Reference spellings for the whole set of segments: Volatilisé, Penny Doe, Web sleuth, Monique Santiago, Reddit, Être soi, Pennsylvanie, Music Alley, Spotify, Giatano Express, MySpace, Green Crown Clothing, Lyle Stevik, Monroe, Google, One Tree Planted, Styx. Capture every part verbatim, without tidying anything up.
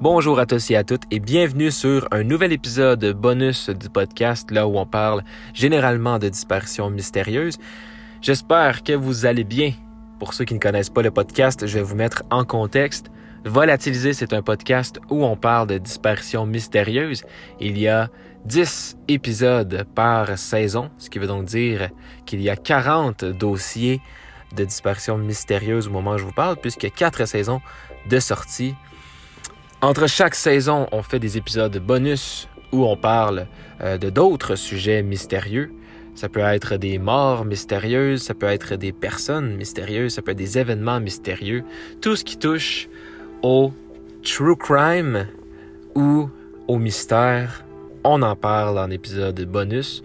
Bonjour à tous et à toutes et bienvenue sur un nouvel épisode bonus du podcast, là où on parle généralement de disparitions mystérieuses. J'espère que vous allez bien. Pour ceux qui ne connaissent pas le podcast, je vais vous mettre en contexte. Volatilisé, c'est un podcast où on parle de disparitions mystérieuses. Il y a dix épisodes par saison, ce qui veut donc dire qu'il y a quarante dossiers de disparitions mystérieuses au moment où je vous parle, puisqu'il y a quatre saisons de sortie. Entre chaque saison, on fait des épisodes bonus où on parle euh, de d'autres sujets mystérieux. Ça peut être des morts mystérieuses, ça peut être des personnes mystérieuses, ça peut être des événements mystérieux. Tout ce qui touche au true crime ou au mystère, on en parle en épisode bonus.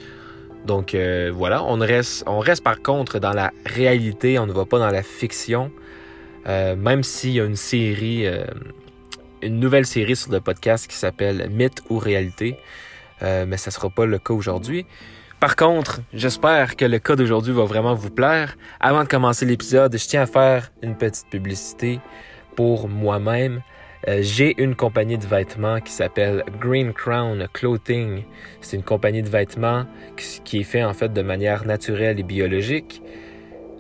Donc euh, voilà, on reste, on reste par contre dans la réalité, on ne va pas dans la fiction. Euh, même s'il y a une série... Euh, une nouvelle série sur le podcast qui s'appelle « Mythe ou réalité euh, », mais ça ne sera pas le cas aujourd'hui. Par contre, j'espère que le cas d'aujourd'hui va vraiment vous plaire. Avant de commencer l'épisode, je tiens à faire une petite publicité pour moi-même. Euh, j'ai une compagnie de vêtements qui s'appelle Green Crown Clothing. C'est une compagnie de vêtements qui est faite en fait de manière naturelle et biologique.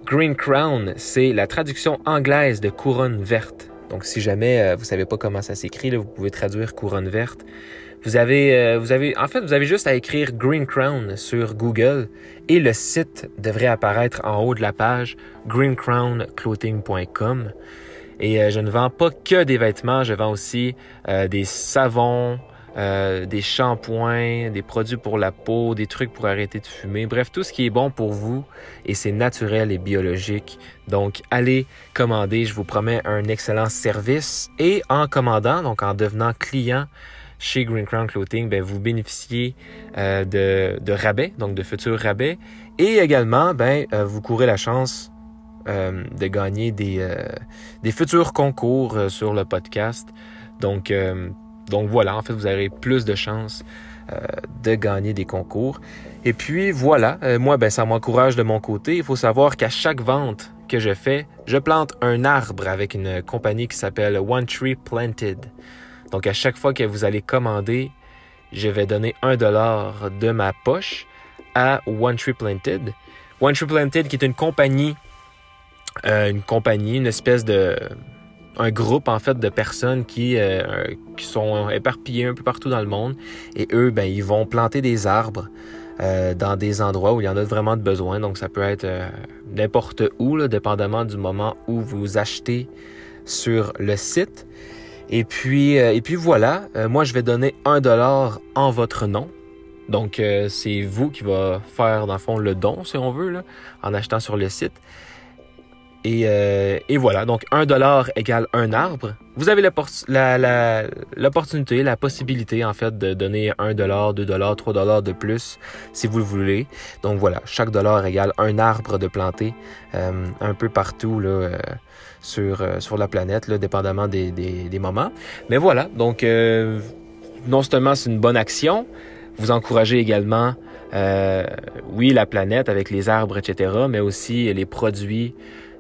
Green Crown, c'est la traduction anglaise de « couronne verte ». Donc, si jamais euh, vous ne savez pas comment ça s'écrit, là, vous pouvez traduire couronne verte. Vous avez, euh, vous avez, en fait, vous avez juste à écrire Green Crown sur Google et le site devrait apparaître en haut de la page green crown clothing point com. Et euh, je ne vends pas que des vêtements, je vends aussi euh, des savons, euh, des shampoings, des produits pour la peau, des trucs pour arrêter de fumer. Bref, tout ce qui est bon pour vous et c'est naturel et biologique. Donc, allez commander. Je vous promets un excellent service. Et en commandant, donc en devenant client chez Green Crown Clothing, bien, vous bénéficiez euh, de, de rabais, donc de futurs rabais. Et également, bien, euh, vous courez la chance euh, de gagner des, euh, des futurs concours euh, sur le podcast. Donc, euh, donc voilà, en fait, vous aurez plus de chances de gagner des concours. Et puis voilà, euh, moi, ben, ça m'encourage de mon côté. Il faut savoir qu'à chaque vente que je fais, je plante un arbre avec une compagnie qui s'appelle One Tree Planted. Donc à chaque fois que vous allez commander, je vais donner un dollar de ma poche à One Tree Planted. One Tree Planted qui est une compagnie, euh, une compagnie, une espèce de... un groupe, en fait, de personnes qui, euh, qui sont éparpillées un peu partout dans le monde. Et eux, ben, ils vont planter des arbres euh, dans des endroits où il y en a vraiment de besoin. Donc, ça peut être euh, n'importe où, là, dépendamment du moment où vous achetez sur le site. Et puis, euh, et puis voilà, euh, moi, je vais donner un dollar en votre nom. Donc, euh, c'est vous qui va faire, dans le fond, le don, si on veut, là, en achetant sur le site. Et, euh, et voilà, donc un dollar égale un arbre. Vous avez la, la, l'opportunité, la possibilité en fait de donner un dollar, deux dollars, trois dollars de plus si vous le voulez. Donc voilà, chaque dollar égale un arbre de planter euh, un peu partout là, euh, sur, euh, sur la planète, là, dépendamment des, des, des moments. Mais voilà, donc euh, non seulement c'est une bonne action, vous encouragez également, euh, oui, la planète avec les arbres, et cetera, mais aussi les produits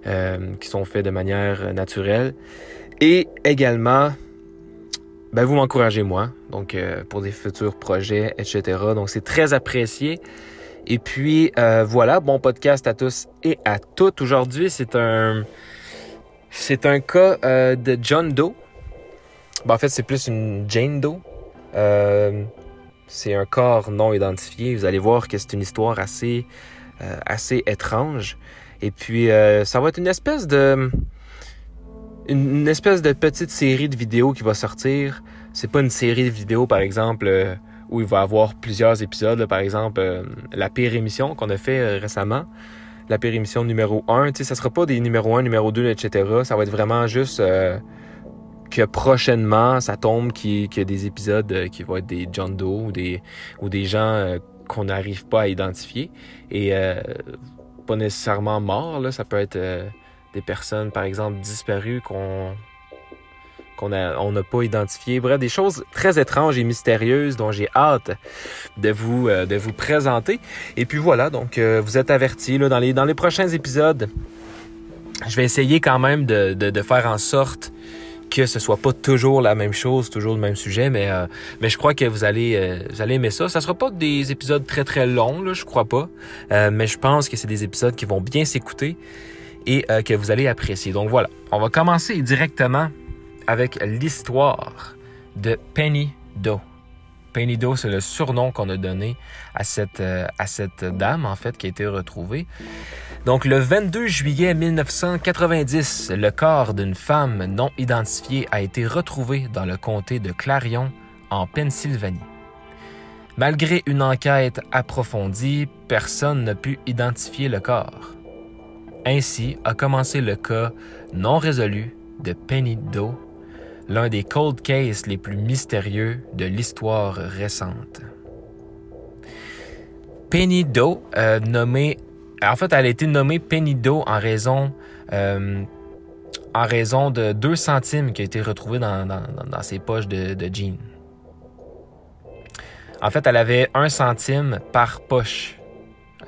Euh, qui sont faits de manière naturelle. Et également, ben, vous m'encouragez moi, donc euh, pour des futurs projets, et cetera. Donc, c'est très apprécié. Et puis, euh, voilà, bon podcast à tous et à toutes. Aujourd'hui, c'est un, c'est un cas euh, de John Doe. Ben, en fait, c'est plus une Jane Doe. Euh, c'est un corps non identifié. Vous allez voir que c'est une histoire assez, euh, assez étrange. Et puis, euh, ça va être une espèce de une espèce de petite série de vidéos qui va sortir. C'est pas une série de vidéos, par exemple, euh, où il va y avoir plusieurs épisodes. Là, par exemple, euh, la pire émission qu'on a fait euh, récemment, la pire émission numéro un. Tu sais, ça sera pas des numéro un, numéro deux, et cetera. Ça va être vraiment juste euh, que prochainement, ça tombe qu'il y a des épisodes euh, qui vont être des John Doe ou des, ou des gens euh, qu'on n'arrive pas à identifier. Et... Euh, pas nécessairement morts, là. Ça peut être euh, des personnes, par exemple, disparues qu'on qu'on a, on n'a pas identifiées. Bref, des choses très étranges et mystérieuses dont j'ai hâte de vous, euh, de vous présenter. Et puis voilà, donc euh, vous êtes avertis là, dans, les, dans les prochains épisodes. Je vais essayer quand même de, de, de faire en sorte que ce soit pas toujours la même chose, toujours le même sujet, mais euh, mais je crois que vous allez euh, vous allez aimer ça. Ça sera pas des épisodes très très longs, là, je crois pas, euh, mais je pense que c'est des épisodes qui vont bien s'écouter et euh, que vous allez apprécier. Donc voilà, on va commencer directement avec l'histoire de Penny Doe. Penny Doe, c'est le surnom qu'on a donné à cette, euh, à cette dame, en fait, qui a été retrouvée. Donc, le vingt-deux juillet mille neuf cent quatre-vingt-dix, le corps d'une femme non identifiée a été retrouvé dans le comté de Clarion, en Pennsylvanie. Malgré une enquête approfondie, personne n'a pu identifier le corps. Ainsi a commencé le cas non résolu de Penny Doe, l'un des cold cases les plus mystérieux de l'histoire récente. Penny Doe, euh, nommée... En fait, elle a été nommée Penny Doe en raison, euh, en raison de deux centimes qui a été retrouvé dans, dans, dans ses poches de, de jeans. En fait, elle avait un centime par poche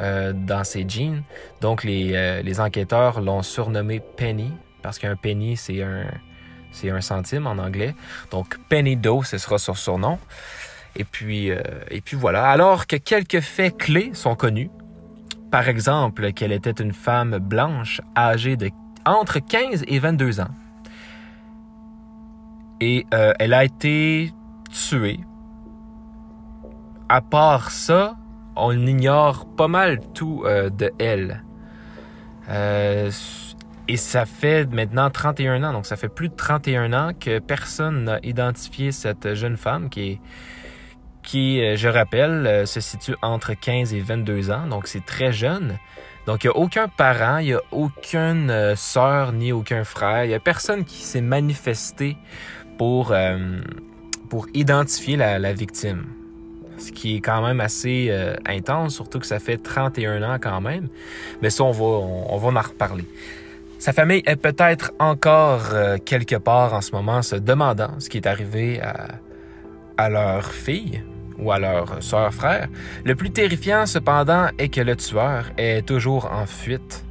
euh, dans ses jeans. Donc, les, euh, les enquêteurs l'ont surnommée Penny, parce qu'un penny, c'est un... C'est un centime en anglais. Donc, Penny Doe, ce sera son surnom. Et puis, euh, et puis voilà. Alors que quelques faits clés sont connus. Par exemple, qu'elle était une femme blanche âgée de entre quinze et vingt-deux ans. Et euh, elle a été tuée. À part ça, on ignore pas mal tout euh, de elle. Euh... Et ça fait maintenant trente et un ans, donc ça fait plus de trente et un ans que personne n'a identifié cette jeune femme qui, est, qui, je rappelle, se situe entre quinze et vingt-deux ans, donc c'est très jeune. Donc il n'y a aucun parent, il n'y a aucune sœur ni aucun frère, il n'y a personne qui s'est manifesté pour, euh, pour identifier la, la victime. Ce qui est quand même assez euh, intense, surtout que ça fait trente et un ans quand même. Mais ça, on va, on, on va en reparler. Sa famille est peut-être encore euh, quelque part en ce moment se demandant ce qui est arrivé à, à leur fille ou à leur sœur frère. Le plus terrifiant cependant est que le tueur est toujours en fuite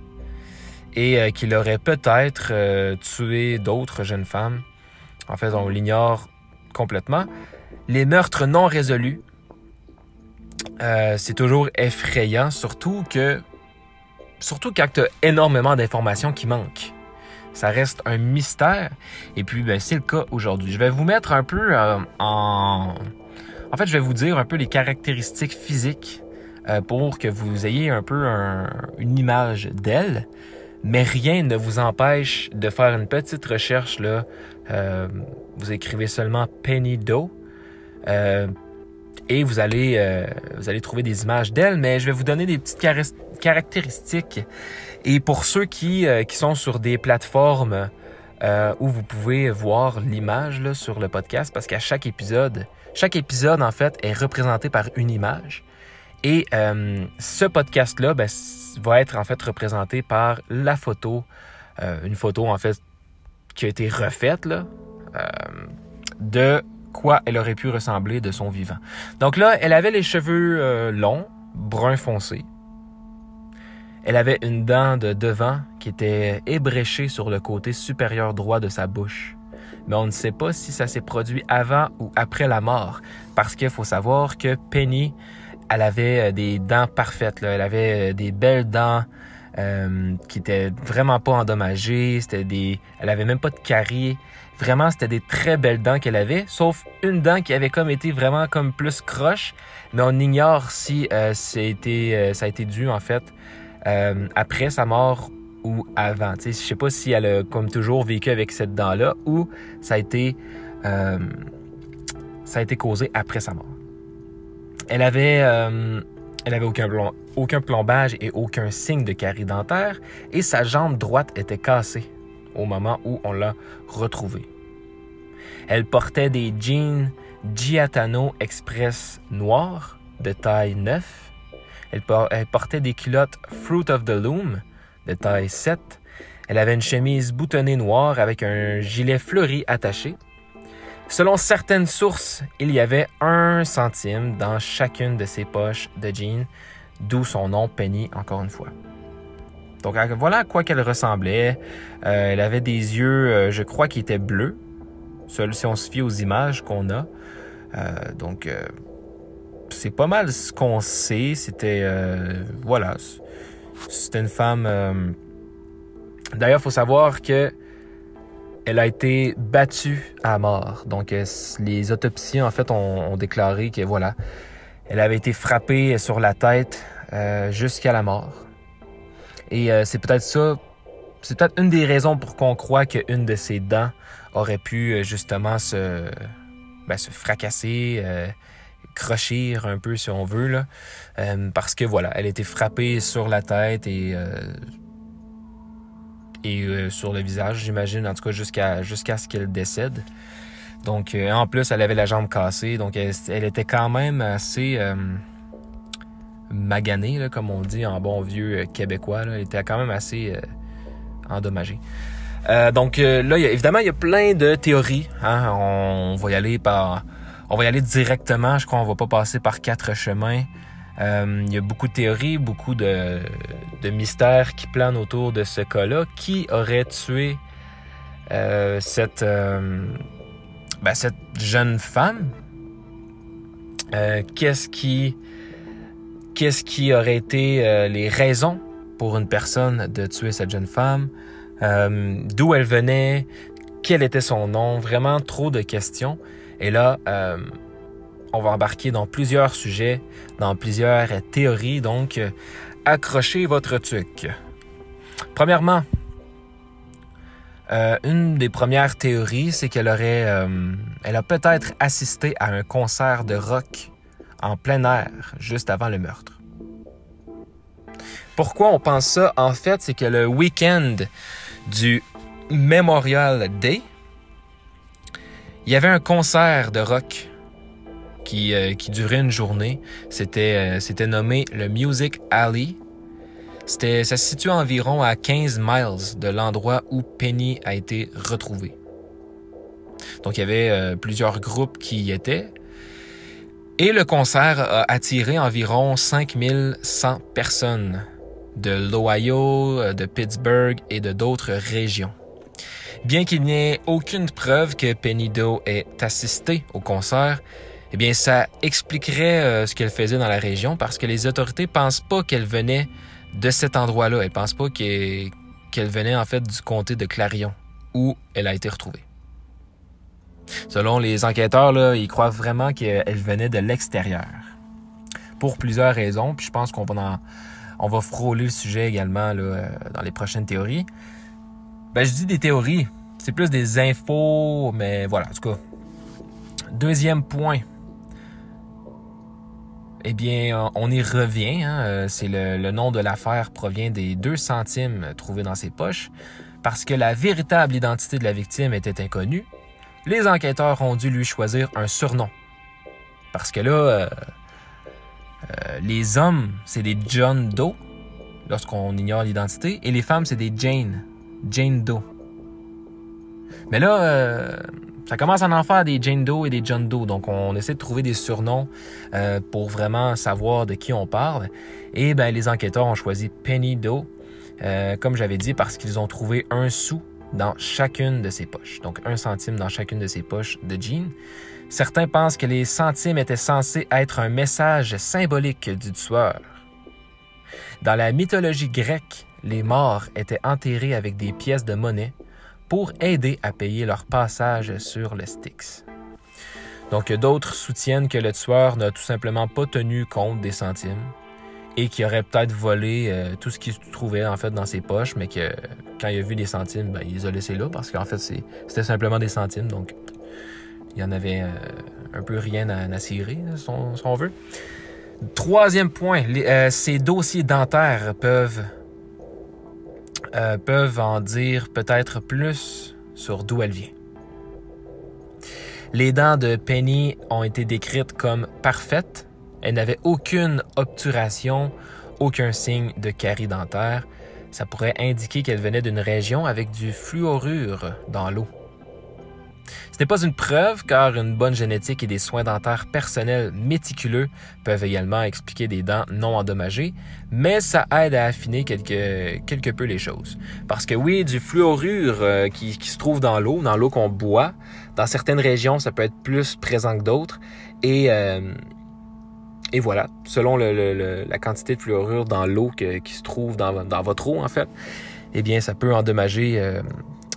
et euh, qu'il aurait peut-être euh, tué d'autres jeunes femmes. En fait, on l'ignore complètement. Les meurtres non résolus, euh, c'est toujours effrayant, surtout que Surtout quand tu as énormément d'informations qui manquent. Ça reste un mystère. Et puis, ben, c'est le cas aujourd'hui. Je vais vous mettre un peu euh, en... En fait, je vais vous dire un peu les caractéristiques physiques euh, pour que vous ayez un peu un... une image d'elle. Mais rien ne vous empêche de faire une petite recherche, là. Euh, vous écrivez seulement Penny Doe. Euh, et vous allez, euh, vous allez trouver des images d'elle. Mais je vais vous donner des petites caractéristiques. caractéristiques. Et pour ceux qui, euh, qui sont sur des plateformes euh, où vous pouvez voir l'image là, sur le podcast, parce qu'à chaque épisode, chaque épisode en fait est représenté par une image. Et euh, ce podcast-là ben, va être en fait représenté par la photo, euh, une photo en fait qui a été refaite là, euh, de quoi elle aurait pu ressembler de son vivant. Donc là, elle avait les cheveux euh, longs, brun foncé. Elle avait une dent de devant qui était ébréchée sur le côté supérieur droit de sa bouche. Mais on ne sait pas si ça s'est produit avant ou après la mort, parce qu'il faut savoir que Penny, elle avait des dents parfaites, là. Elle avait des belles dents euh, qui étaient vraiment pas endommagées. C'était des... Elle avait même pas de caries. Vraiment, c'était des très belles dents qu'elle avait, sauf une dent qui avait comme été vraiment comme plus croche. Mais on ignore si euh, c'était, euh, ça a été dû en fait Euh, après sa mort ou avant. Je ne sais pas si elle a, comme toujours, vécu avec cette dent-là ou ça a été, euh, ça a été causé après sa mort. Elle avait, euh, elle avait aucun, plomb, aucun plombage et aucun signe de carie dentaire et sa jambe droite était cassée au moment où on l'a retrouvée. Elle portait des jeans Giatano Express noirs de taille neuf. Elle portait des culottes Fruit of the Loom de taille sept. Elle avait une chemise boutonnée noire avec un gilet fleuri attaché. Selon certaines sources, il y avait un centime dans chacune de ses poches de jeans, d'où son nom Penny, encore une fois. Donc voilà à quoi qu'elle ressemblait. Euh, elle avait des yeux, euh, je crois, qui étaient bleus. Seul si on se fie aux images qu'on a. Euh, donc, euh, c'est pas mal ce qu'on sait. C'était... Euh, voilà. C'était une femme... Euh... D'ailleurs, il faut savoir que elle a été battue à mort. Donc, elle, les autopsies, en fait, ont, ont déclaré que, voilà, elle avait été frappée sur la tête euh, jusqu'à la mort. Et euh, c'est peut-être ça... C'est peut-être une des raisons pour qu'on croit qu'une de ses dents aurait pu justement se, ben, se fracasser, euh, crochir un peu si on veut, là, euh, parce que voilà, elle était frappée sur la tête et, euh, et euh, sur le visage, j'imagine, en tout cas jusqu'à, jusqu'à ce qu'elle décède. Donc euh, en plus, elle avait la jambe cassée, donc elle, elle était quand même assez... Euh, maganée, là, comme on dit en bon vieux québécois, là. Elle était quand même assez... Euh, endommagé. Euh, donc euh, là, y a, évidemment, il y a plein de théories. Hein? On, on va y aller par, on va y aller directement. Je crois qu'on va pas passer par quatre chemins. Il euh, y a beaucoup de théories, beaucoup de, de mystères qui planent autour de ce cas-là. Qui aurait tué euh, cette, euh, ben, cette jeune femme? Euh, qu'est-ce qui, qu'est-ce qui aurait été euh, les raisons pour une personne de tuer cette jeune femme, euh, d'où elle venait, quel était son nom, vraiment trop de questions. Et là, euh, on va embarquer dans plusieurs sujets, dans plusieurs théories, donc accrochez votre tuque. Premièrement, euh, une des premières théories, c'est qu'elle aurait, euh, elle a peut-être assisté à un concert de rock en plein air juste avant le meurtre. Pourquoi on pense ça? En fait, c'est que le week-end du Memorial Day, il y avait un concert de rock qui, euh, qui durait une journée. C'était, euh, c'était nommé le Music Alley. C'était, ça se situe environ à quinze miles de l'endroit où Penny a été retrouvée. Donc, il y avait euh, plusieurs groupes qui y étaient. Et le concert a attiré environ cinq mille cent personnes de l'Ohio, de Pittsburgh et de d'autres régions. Bien qu'il n'y ait aucune preuve que Penny Doe ait assisté au concert, eh bien ça expliquerait euh, ce qu'elle faisait dans la région parce que les autorités pensent pas qu'elle venait de cet endroit-là. Elles pensent pas qu'elle, qu'elle venait en fait du comté de Clarion où elle a été retrouvée. Selon les enquêteurs, là, ils croient vraiment qu'elle venait de l'extérieur. Pour plusieurs raisons, puis je pense qu'on va dans, on va frôler le sujet également là, dans les prochaines théories. Ben, je dis des théories, c'est plus des infos, mais voilà, en tout cas. Deuxième point. Eh bien, on y revient. Hein. C'est le, le nom de l'affaire provient des deux centimes trouvés dans ses poches, parce que la véritable identité de la victime était inconnue. Les enquêteurs ont dû lui choisir un surnom. Parce que là, euh, euh, les hommes, c'est des John Doe, lorsqu'on ignore l'identité, et les femmes, c'est des Jane, Jane Doe. Mais là, euh, ça commence à en faire des Jane Doe et des John Doe, donc on essaie de trouver des surnoms euh, pour vraiment savoir de qui on parle. Et ben, les enquêteurs ont choisi Penny Doe, euh, comme j'avais dit, parce qu'ils ont trouvé un sou dans chacune de ses poches. Donc, un centime dans chacune de ses poches de jeans. Certains pensent que les centimes étaient censés être un message symbolique du tueur. Dans la mythologie grecque, les morts étaient enterrés avec des pièces de monnaie pour aider à payer leur passage sur le Styx. Donc, d'autres soutiennent que le tueur n'a tout simplement pas tenu compte des centimes et qui aurait peut-être volé euh, tout ce qu'il trouvait en fait dans ses poches, mais que quand il a vu des centimes, ben, il les a laissés là parce qu'en fait, c'est, c'était simplement des centimes. Donc, il y en avait euh, un peu rien à, à cirer, si on, si on veut. Troisième point, les, euh, ces dossiers dentaires peuvent, euh, peuvent en dire peut-être plus sur d'où elle vient. Les dents de Penny ont été décrites comme parfaites. Elle n'avait aucune obturation, aucun signe de carie dentaire. Ça pourrait indiquer qu'elle venait d'une région avec du fluorure dans l'eau. Ce n'est pas une preuve, car une bonne génétique et des soins dentaires personnels méticuleux peuvent également expliquer des dents non endommagées, mais ça aide à affiner quelque, quelque peu les choses. Parce que oui, du fluorure euh, qui, qui se trouve dans l'eau, dans l'eau qu'on boit, dans certaines régions, ça peut être plus présent que d'autres, et... Euh, Et voilà, selon le, le, le, la quantité de fluorure dans l'eau que, qui se trouve dans, dans votre eau, en fait, eh bien, ça peut endommager euh,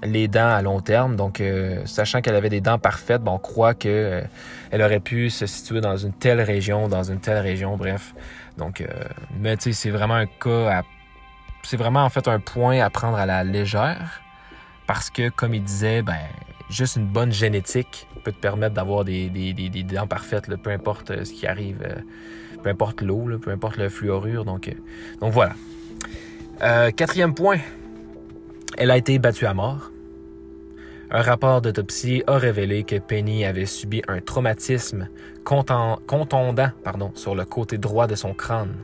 les dents à long terme. Donc, euh, sachant qu'elle avait des dents parfaites, ben, on croit que euh, elle aurait pu se situer dans une telle région, dans une telle région, bref. Donc, euh, mais tu sais, c'est vraiment un cas, à, c'est vraiment en fait un point à prendre à la légère, parce que, comme il disait, ben, juste une bonne génétique peut te permettre d'avoir des, des, des, des dents parfaites, là, peu importe ce qui arrive, euh, peu importe l'eau, là, peu importe le fluorure. Donc, euh, donc voilà. Euh, quatrième point, elle a été battue à mort. Un rapport d'autopsie a révélé que Penny avait subi un traumatisme content, contondant pardon, sur le côté droit de son crâne.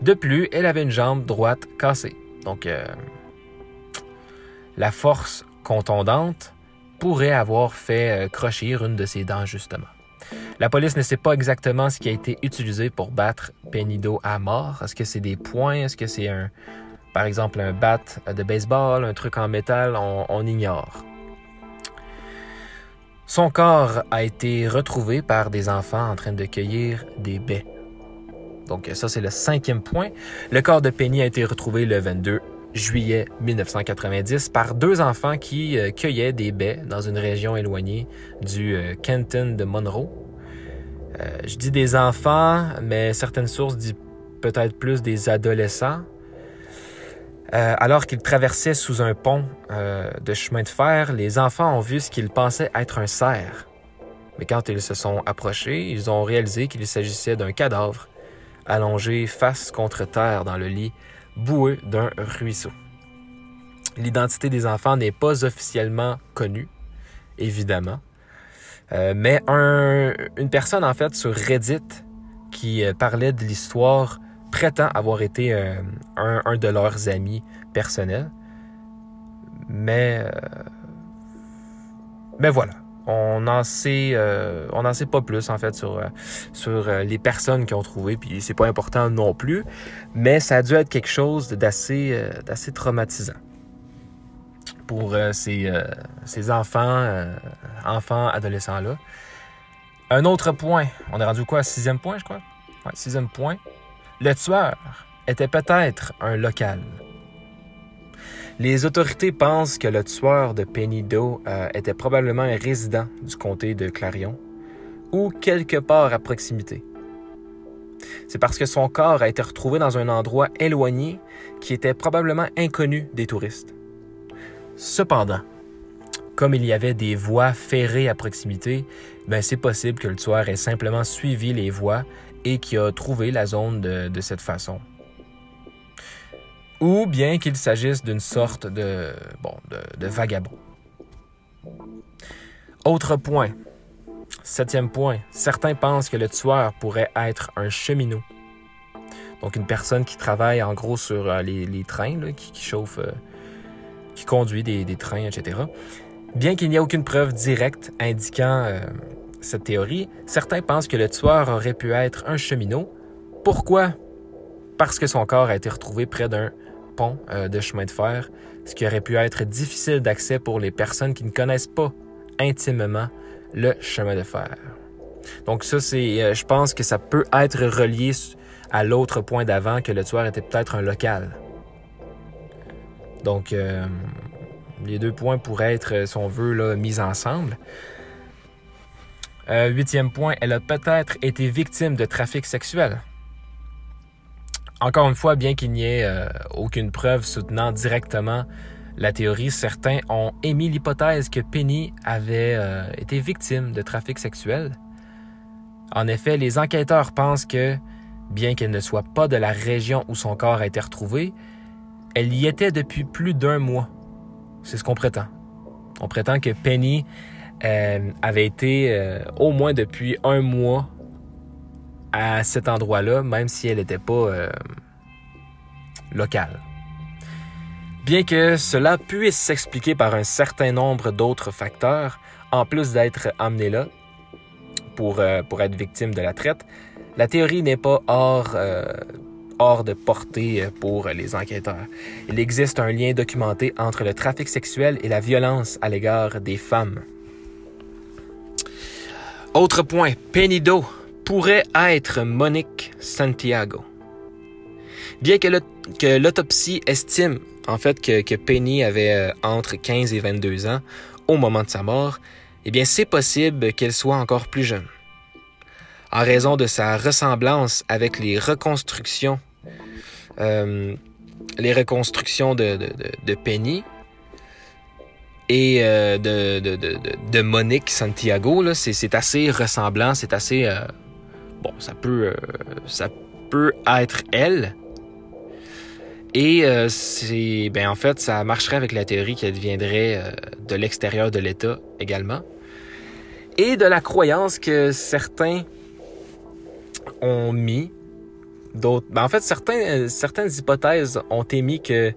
De plus, elle avait une jambe droite cassée. Donc, euh, la force contondante pourrait avoir fait crochir une de ses dents, justement. La police ne sait pas exactement ce qui a été utilisé pour battre Penny Doe à mort. Est-ce que c'est des poings? Est-ce que c'est, un, par exemple, un bat de baseball, un truc en métal? On, on ignore. Son corps a été retrouvé par des enfants en train de cueillir des baies. Donc ça, c'est le cinquième point. Le corps de Penny a été retrouvé le vingt-deux juillet mille neuf cent quatre-vingt-dix par deux enfants qui euh, cueillaient des baies dans une région éloignée du euh, canton de Monroe. Euh, je dis des enfants, mais certaines sources disent peut-être plus des adolescents. Euh, alors qu'ils traversaient sous un pont euh, de chemin de fer, les enfants ont vu ce qu'ils pensaient être un cerf. Mais quand ils se sont approchés, ils ont réalisé qu'il s'agissait d'un cadavre allongé face contre terre dans le lit boueux d'un ruisseau. L'identité des enfants n'est pas officiellement connue, évidemment, euh, mais un, une personne, en fait, sur Reddit, qui euh, parlait de l'histoire, prétend avoir été euh, un, un de leurs amis personnels. Mais, euh, mais voilà, on n'en sait, euh, on n'en sait pas plus, en fait, sur, euh, sur euh, les personnes qu'ils ont trouvées, puis c'est pas important non plus, mais ça a dû être quelque chose d'assez, euh, d'assez traumatisant pour euh, ces, euh, ces enfants, euh, enfants, adolescents-là. Un autre point, on est rendu quoi? Sixième point, je crois? Ouais, sixième point. Le tueur était peut-être un local. Les autorités pensent que le tueur de Penny Doe euh, était probablement un résident du comté de Clarion ou quelque part à proximité. C'est parce que son corps a été retrouvé dans un endroit éloigné qui était probablement inconnu des touristes. Cependant, comme il y avait des voies ferrées à proximité, ben c'est possible que le tueur ait simplement suivi les voies et qu'il a trouvé la zone de, de cette façon. Ou bien qu'il s'agisse d'une sorte de, bon, de, de vagabond. Autre point, septième point, certains pensent que le tueur pourrait être un cheminot. Donc une personne qui travaille en gros sur euh, les, les trains, là, qui, qui chauffe, euh, qui conduit des, des trains, et cetera. Bien qu'il n'y ait aucune preuve directe indiquant euh, cette théorie, certains pensent que le tueur aurait pu être un cheminot. Pourquoi? Parce que son corps a été retrouvé près d'un pont euh, de chemin de fer, ce qui aurait pu être difficile d'accès pour les personnes qui ne connaissent pas intimement le chemin de fer. Donc ça, c'est, euh, je pense que ça peut être relié à l'autre point d'avant, que le tueur était peut-être un local. Donc, euh, les deux points pourraient être, si on veut, là, mis ensemble. Euh, huitième point, elle a peut-être été victime de trafic sexuel. Encore une fois, bien qu'il n'y ait euh, aucune preuve soutenant directement la théorie, certains ont émis l'hypothèse que Penny avait euh, été victime de trafic sexuel. En effet, les enquêteurs pensent que, bien qu'elle ne soit pas de la région où son corps a été retrouvé, elle y était depuis plus d'un mois. C'est ce qu'on prétend. On prétend que Penny Euh, avait été euh, au moins depuis un mois à cet endroit-là, même si elle n'était pas euh, locale. Bien que cela puisse s'expliquer par un certain nombre d'autres facteurs, en plus d'être amené là pour, euh, pour être victime de la traite, la théorie n'est pas hors, euh, hors de portée pour les enquêteurs. Il existe un lien documenté entre le trafic sexuel et la violence à l'égard des femmes. Autre point, Penny Doe pourrait être Monique Santiago. Bien que, le, que l'autopsie estime en fait que, que Penny avait entre quinze et vingt-deux ans au moment de sa mort, eh bien c'est possible qu'elle soit encore plus jeune. En raison de sa ressemblance avec les reconstructions, euh, les reconstructions de, de, de, de Penny et euh, de, de, de, de Monique Santiago, là, c'est, c'est assez ressemblant, c'est assez... Euh, bon, ça peut, euh, ça peut être elle. Et euh, c'est, ben, en fait, ça marcherait avec la théorie qui deviendrait euh, de l'extérieur de l'État également. Et de la croyance que certains... ont mis d'autres. Ben en fait, certains, certaines hypothèses ont émis que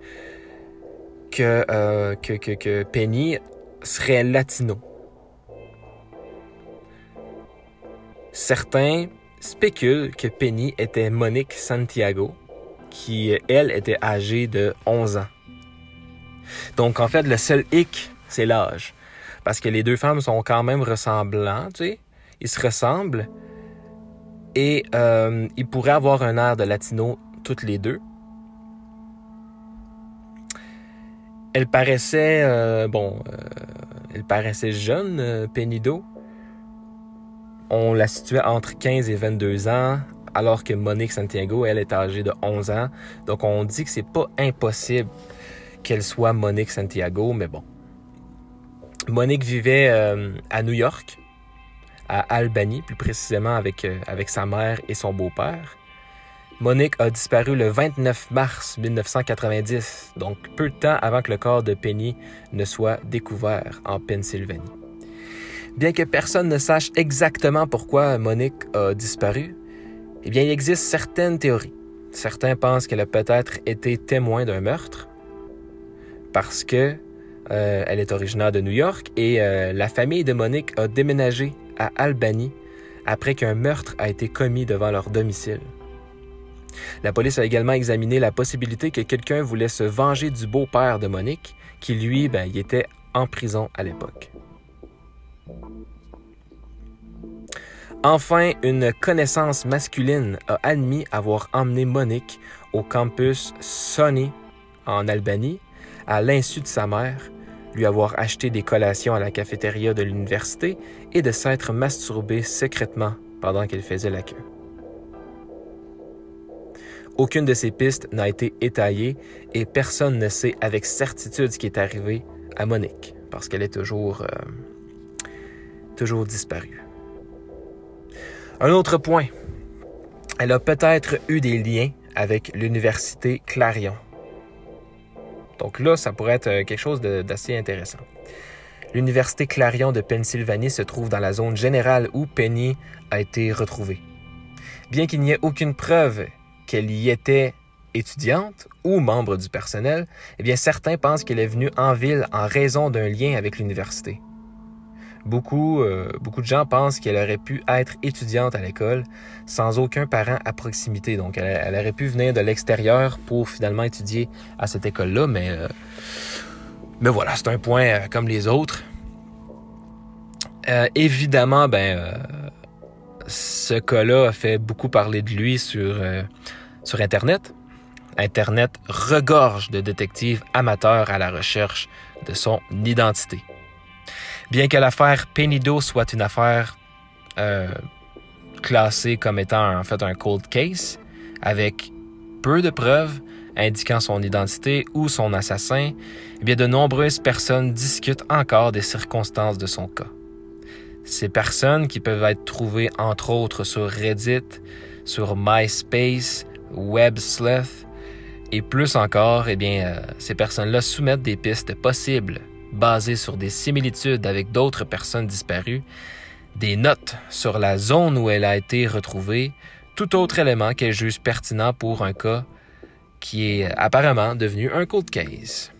que, euh, que que que Penny serait latino. Certains spéculent que Penny était Monique Santiago, qui elle était âgée de onze ans. Donc en fait, le seul hic, c'est l'âge, parce que les deux femmes sont quand même ressemblantes, tu sais, ils se ressemblent. Et euh, ils pourraient avoir un air de latino toutes les deux. Elle paraissait... Euh, bon, euh, elle paraissait jeune, euh, Penny Doe. On la situait entre quinze et vingt-deux ans, alors que Monique Santiago, elle, est âgée de onze ans. Donc, on dit que c'est pas impossible qu'elle soit Monique Santiago, mais bon. Monique vivait euh, à New York, à Albany, plus précisément avec, euh, avec sa mère et son beau-père. Monique a disparu le vingt-neuf mars mille neuf cent quatre-vingt-dix, donc peu de temps avant que le corps de Penny ne soit découvert en Pennsylvanie. Bien que personne ne sache exactement pourquoi Monique a disparu, eh bien, il existe certaines théories. Certains pensent qu'elle a peut-être été témoin d'un meurtre parce que euh, elle est originaire de New York et euh, la famille de Monique a déménagé à Albany après qu'un meurtre a été commis devant leur domicile. La police a également examiné la possibilité que quelqu'un voulait se venger du beau-père de Monique, qui lui, ben, il était en prison à l'époque. Enfin, une connaissance masculine a admis avoir emmené Monique au campus Sony en Albanie, à l'insu de sa mère, lui avoir acheté des collations à la cafétéria de l'université et de s'être masturbée secrètement pendant qu'elle faisait la queue. Aucune de ces pistes n'a été étayée et personne ne sait avec certitude ce qui est arrivé à Monique, parce qu'elle est toujours, euh, toujours disparue. Un autre point, elle a peut-être eu des liens avec l'université Clarion. Donc là, ça pourrait être quelque chose de, d'assez intéressant. L'université Clarion de Pennsylvanie se trouve dans la zone générale où Penny a été retrouvée. Bien qu'il n'y ait aucune preuve qu'elle y était étudiante ou membre du personnel, eh bien certains pensent qu'elle est venue en ville en raison d'un lien avec l'université. Beaucoup, euh, beaucoup de gens pensent qu'elle aurait pu être étudiante à l'école sans aucun parent à proximité. Donc, elle, elle aurait pu venir de l'extérieur pour finalement étudier à cette école-là. Mais, euh, mais voilà, c'est un point euh, comme les autres. Euh, évidemment, ben, euh, ce cas-là a fait beaucoup parler de lui sur, euh, sur Internet. Internet regorge de détectives amateurs à la recherche de son identité. Bien que l'affaire Penny Doe soit une affaire euh, classée comme étant en fait un cold case, avec peu de preuves indiquant son identité ou son assassin, eh bien de nombreuses personnes discutent encore des circonstances de son cas. Ces personnes qui peuvent être trouvées entre autres sur Reddit, sur MySpace, Web sleuth et plus encore, eh bien euh, ces personnes-là soumettent des pistes possibles basé sur des similitudes avec d'autres personnes disparues, des notes sur la zone où elle a été retrouvée, tout autre élément qu'elle juge pertinent pour un cas qui est apparemment devenu un cold case.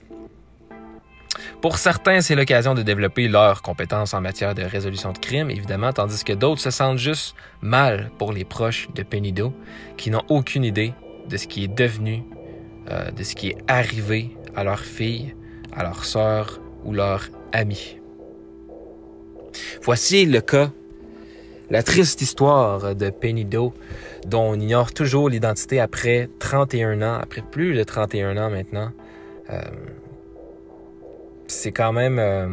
Pour certains, c'est l'occasion de développer leurs compétences en matière de résolution de crimes, évidemment, tandis que d'autres se sentent juste mal pour les proches de Penny Doe, qui n'ont aucune idée de ce qui est devenu, euh, de ce qui est arrivé à leur fille, à leur sœur ou leur ami. Voici le cas, la triste histoire de Penny Doe, dont on ignore toujours l'identité après trente et un ans, après plus de trente et un ans maintenant. Euh, c'est quand même, euh,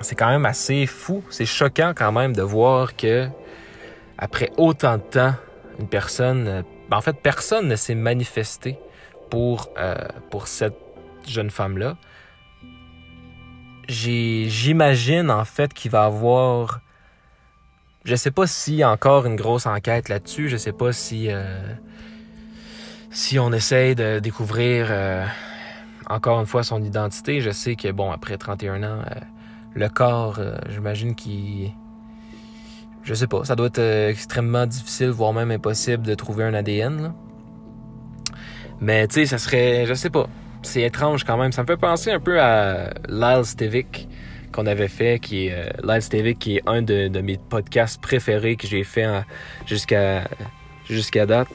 c'est quand même assez fou, c'est choquant quand même de voir que après autant de temps, une personne, en fait, personne ne s'est manifesté pour euh, pour cette jeune femme-là. J'ai, j'imagine en fait qu'il va y avoir, je sais pas si encore une grosse enquête là-dessus, je sais pas si euh, si on essaye de découvrir euh, encore une fois son identité. Je sais que bon, après trente et un ans, euh, le corps, euh, j'imagine qu'il, je sais pas, ça doit être euh, extrêmement difficile, voire même impossible de trouver un A D N, là. Mais tu sais, ça serait, je sais pas. C'est étrange quand même. Ça me fait penser un peu à Lyle Stevik qu'on avait fait, qui est euh, Lyle Stevik, qui est un de, de mes podcasts préférés que j'ai fait en, jusqu'à jusqu'à date.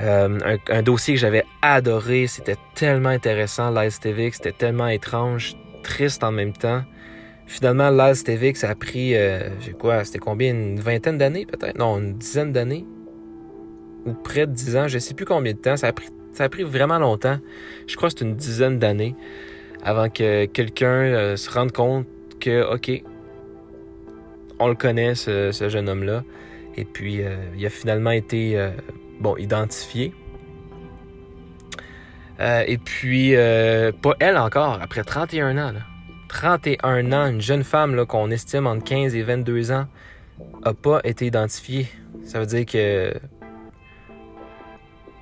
Euh, un, un dossier que j'avais adoré. C'était tellement intéressant, Lyle Stevik. C'était tellement étrange, triste en même temps. Finalement, Lyle Stevik, ça a pris, euh, j'ai quoi, c'était combien, une vingtaine d'années peut-être? Non, une dizaine d'années ou près de dix ans. Je sais plus combien de temps. Ça a pris Ça a pris vraiment longtemps, je crois que c'est une dizaine d'années, avant que quelqu'un euh, se rende compte que, OK, on le connaît, ce, ce jeune homme-là. Et puis, euh, il a finalement été, euh, bon, identifié. Euh, et puis, euh, pas elle encore, après trente et un ans. Là. trente et un ans, une jeune femme là, qu'on estime entre quinze et vingt-deux ans n'a pas été identifiée. Ça veut dire que...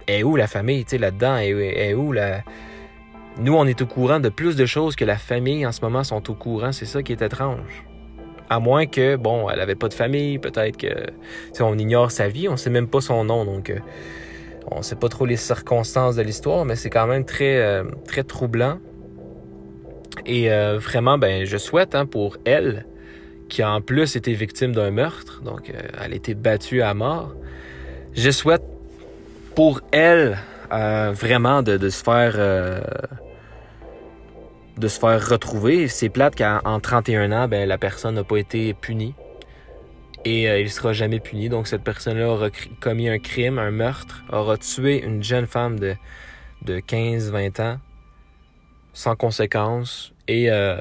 est où la famille, tu sais, là-dedans? Est, est où la... Nous, on est au courant de plus de choses que la famille, en ce moment, sont au courant. C'est ça qui est étrange. À moins que, bon, elle n'avait pas de famille. Peut-être que, tu sais, on ignore sa vie. On ne sait même pas son nom. Donc, euh, on ne sait pas trop les circonstances de l'histoire. Mais c'est quand même très, euh, très troublant. Et euh, vraiment, ben, je souhaite, hein, pour elle, qui a en plus été victime d'un meurtre. Donc, euh, elle a été battue à mort. Je souhaite pour elle, euh, vraiment, de, de se faire euh, de se faire retrouver. C'est plate qu'en trente et un ans, ben, la personne n'a pas été punie. Et euh, il ne sera jamais puni. Donc, cette personne-là aura commis un crime, un meurtre, aura tué une jeune femme de, de quinze à vingt ans, sans conséquence. Et, euh,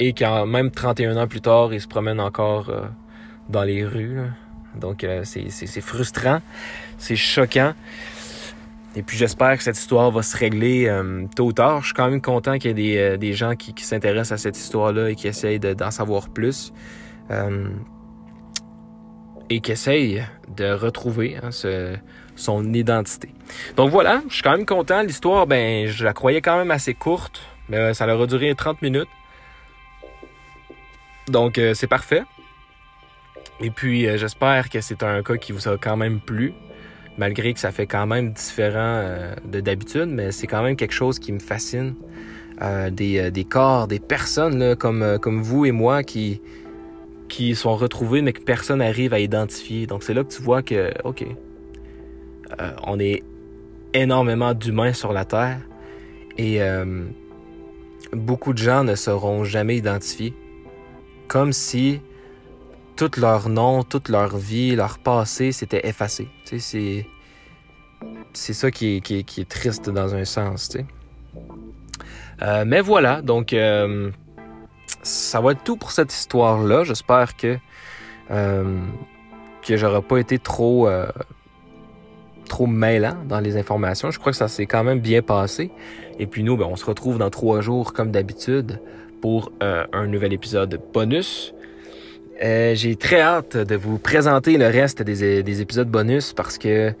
et quand même trente et un ans plus tard, il se promène encore euh, dans les rues, là. Donc, euh, c'est, c'est, c'est frustrant, c'est choquant. Et puis, j'espère que cette histoire va se régler euh, tôt ou tard. Je suis quand même content qu'il y ait des, euh, des gens qui, qui s'intéressent à cette histoire-là et qui essayent de, d'en savoir plus. Euh, et qui essayent de retrouver hein, ce, son identité. Donc, voilà, je suis quand même content. L'histoire, ben, je la croyais quand même assez courte. Mais euh, ça leur a duré trente minutes. Donc, euh, c'est parfait. Et puis, euh, j'espère que c'est un cas qui vous a quand même plu, malgré que ça fait quand même différent euh, de d'habitude, mais c'est quand même quelque chose qui me fascine. Euh, des, euh, des corps, des personnes là, comme, euh, comme vous et moi qui, qui sont retrouvés, mais que personne n'arrive à identifier. Donc, c'est là que tu vois que, OK, euh, on est énormément d'humains sur la Terre et euh, beaucoup de gens ne seront jamais identifiés. Comme si... tout leur nom, toute leur vie, leur passé, c'était effacé. Tu sais, c'est, c'est ça qui est, qui, est, qui est triste dans un sens. Tu sais. Euh, mais voilà, donc euh, ça va être tout pour cette histoire-là. J'espère que euh, que j'aurais pas été trop euh, trop mêlant dans les informations. Je crois que ça s'est quand même bien passé. Et puis nous, ben, on se retrouve dans trois jours comme d'habitude pour euh, un nouvel épisode bonus. Euh, j'ai très hâte de vous présenter le reste des, des épisodes bonus parce que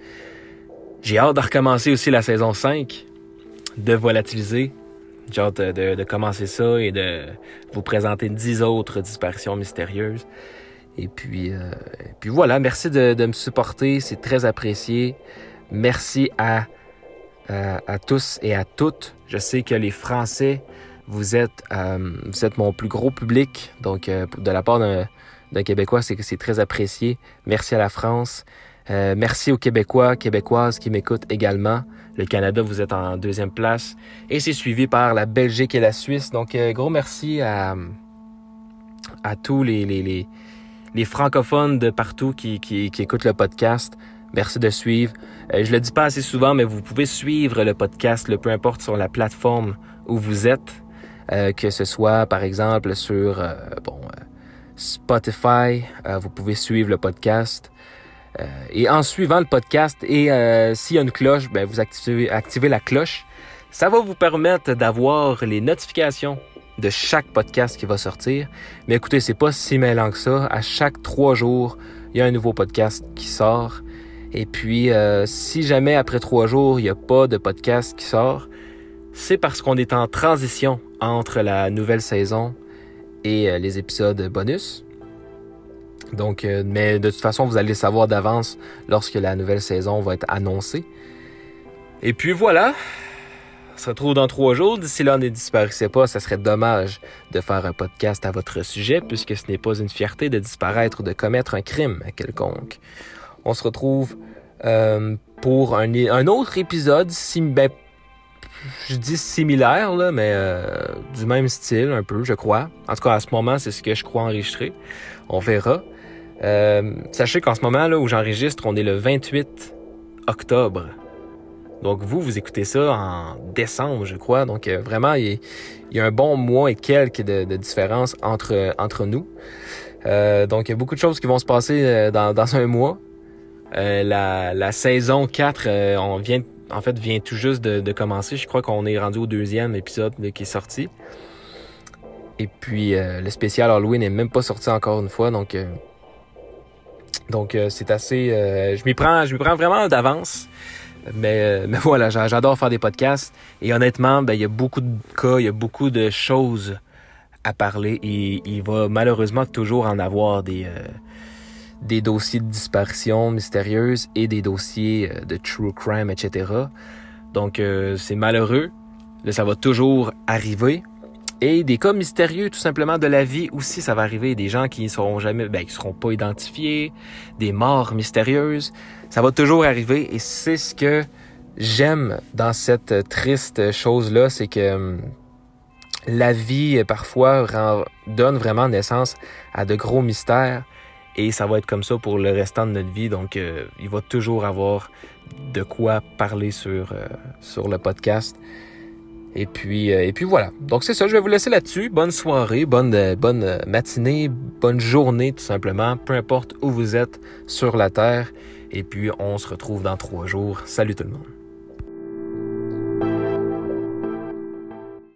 j'ai hâte de recommencer aussi la saison cinq de Volatilisé. J'ai hâte de, de, de commencer ça et de vous présenter dix autres disparitions mystérieuses. Et puis, euh, et puis voilà, merci de, de me supporter, c'est très apprécié. Merci à, à, à tous et à toutes. Je sais que les Français... Vous êtes, euh, vous êtes mon plus gros public, donc euh, de la part d'un, d'un Québécois, c'est, c'est très apprécié. Merci à la France. Euh, merci aux Québécois, Québécoises qui m'écoutent également. Le Canada, vous êtes en deuxième place. Et c'est suivi par la Belgique et la Suisse. Donc, euh, gros merci à, à tous les, les, les, les francophones de partout qui, qui, qui écoutent le podcast. Merci de suivre. Euh, je le dis pas assez souvent, mais vous pouvez suivre le podcast, le peu importe sur la plateforme où vous êtes, euh, que ce soit par exemple sur euh, bon euh, Spotify, euh, vous pouvez suivre le podcast. Euh, et en suivant le podcast et euh, s'il y a une cloche, ben vous activez, activez la cloche. Ça va vous permettre d'avoir les notifications de chaque podcast qui va sortir. Mais écoutez, c'est pas si mêlant que ça. À chaque trois jours, il y a un nouveau podcast qui sort. Et puis, euh, si jamais après trois jours, il n'y a pas de podcast qui sort, c'est parce qu'on est en transition entre la nouvelle saison et euh, les épisodes bonus. Donc, euh, mais de toute façon, vous allez le savoir d'avance lorsque la nouvelle saison va être annoncée. Et puis voilà, on se retrouve dans trois jours. D'ici là, ne disparaissez pas. Ça serait dommage de faire un podcast à votre sujet puisque ce n'est pas une fierté de disparaître ou de commettre un crime quelconque. On se retrouve euh, pour un, un autre épisode, si, ben, je dis similaire, là, mais euh, du même style un peu, je crois. En tout cas, à ce moment, c'est ce que je crois enregistrer. On verra. Euh, sachez qu'en ce moment là où j'enregistre, on est le vingt-huit octobre. Donc vous, vous écoutez ça en décembre, je crois. Donc euh, vraiment, il y, y a un bon mois et quelques de, de différence entre, entre nous. Euh, donc il y a beaucoup de choses qui vont se passer dans, dans un mois. Euh, la, la saison quatre, euh, on vient, en fait, vient tout juste de, de commencer. Je crois qu'on est rendu au deuxième épisode là, qui est sorti. Et puis, euh, le spécial Halloween n'est même pas sorti encore une fois. Donc, euh, donc euh, c'est assez... Euh, je m'y prends, je m'y prends vraiment d'avance. Mais, euh, mais voilà, j'adore faire des podcasts. Et honnêtement, ben, il y a beaucoup de cas, il y a beaucoup de choses à parler. Et il va malheureusement toujours en avoir des... Euh, des dossiers de disparition mystérieuse et des dossiers de true crime, et cetera. Donc, euh, c'est malheureux. Là, ça va toujours arriver. Et des cas mystérieux, tout simplement, de la vie aussi, ça va arriver. Des gens qui ne seront jamais, ben, qui seront pas identifiés, des morts mystérieuses. Ça va toujours arriver. Et c'est ce que j'aime dans cette triste chose-là, c'est que hum, la vie, parfois, rend, donne vraiment naissance à de gros mystères. Et ça va être comme ça pour le restant de notre vie. Donc, euh, il va toujours avoir de quoi parler sur, euh, sur le podcast. Et puis, euh, et puis voilà. Donc, c'est ça. Je vais vous laisser là-dessus. Bonne soirée, bonne, euh, bonne matinée, bonne journée, tout simplement. Peu importe où vous êtes sur la Terre. Et puis, on se retrouve dans trois jours. Salut tout le monde.